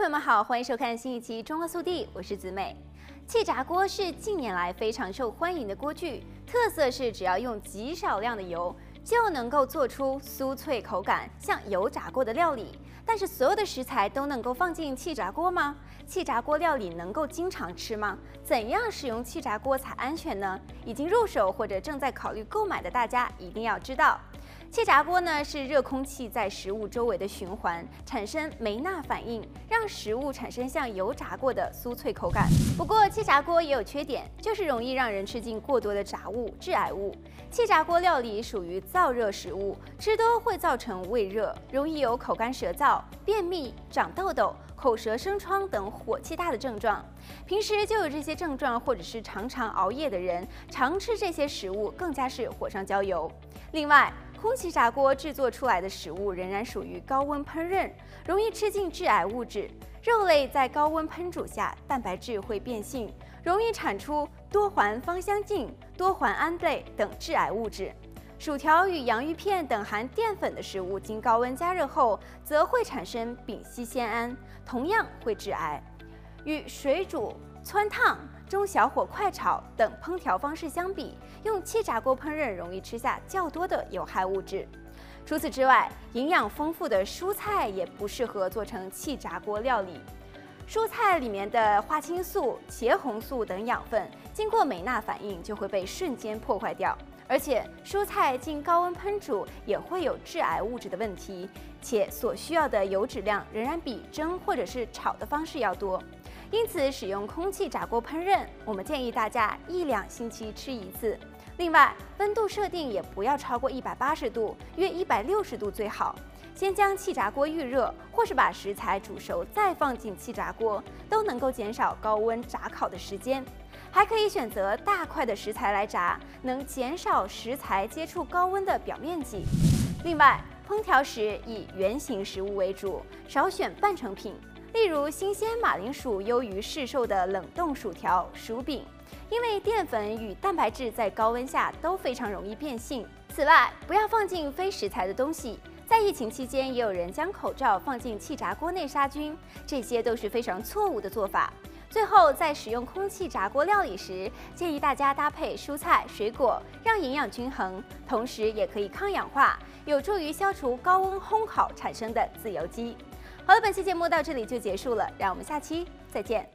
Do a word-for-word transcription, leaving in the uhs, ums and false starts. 朋友们好，欢迎收看新一期《中华速递》，我是子美。气炸锅是近年来非常受欢迎的锅具，特色是只要用极少量的油，就能够做出酥脆口感像油炸锅的料理。但是所有的食材都能够放进气炸锅吗？气炸锅料理能够经常吃吗？怎样使用气炸锅才安全呢？已经入手或者正在考虑购买的大家一定要知道。 气炸锅呢是热空气在食物周围的循环，产生梅纳反应，让食物产生像油炸过的酥脆口感。不过气炸锅也有缺点，就是容易让人吃进过多的炸物、致癌物。气炸锅料理属于燥热食物，吃多会造成胃热，容易有口干舌燥、便秘、长痘痘、口舌生疮等火气大的症状。平时就有这些症状，或者是常常熬夜的人，常吃这些食物更加是火上浇油。另外， 空气炸锅制作出来的食物仍然属于高温烹饪，容易吃进致癌物质。肉类在高温烹煮下，蛋白质会变性，容易产出多环芳香烃、多环胺类等致癌物质。薯条与洋芋片等含淀粉的食物，经高温加热后，则会产生丙烯酰胺，同样会致癌。与水煮、汆烫、 中小火快炒等烹调方式相比，用气炸锅烹饪容易吃下较多的有害物质。除此之外，营养丰富的蔬菜也不适合做成气炸锅料理。蔬菜里面的花青素、茄红素等养分，经过梅纳反应就会被瞬间破坏掉。而且，蔬菜经高温烹煮也会有致癌物质的问题，且所需要的油脂量仍然比蒸或者是炒的方式要多。 因此，使用空气炸锅烹饪，我们建议大家一两星期吃一次。另外，温度设定也不要超过一百八十度，约一百六十度最好。先将气炸锅预热，或是把食材煮熟再放进气炸锅，都能够减少高温炸烤的时间。还可以选择大块的食材来炸，能减少食材接触高温的表面积。另外，烹调时以原形食物为主，少选半成品。 例如，新鲜马铃薯优于市售的冷冻薯条、薯饼，因为淀粉与蛋白质在高温下都非常容易变性。此外，不要放进非食材的东西。在疫情期间，也有人将口罩放进气炸锅内杀菌，这些都是非常错误的做法。最后，在使用空气炸锅料理时，建议大家搭配蔬菜、水果，让营养均衡，同时也可以抗氧化，有助于消除高温烘烤产生的自由基。 好了，本期节目到这里就结束了，让我们下期再见。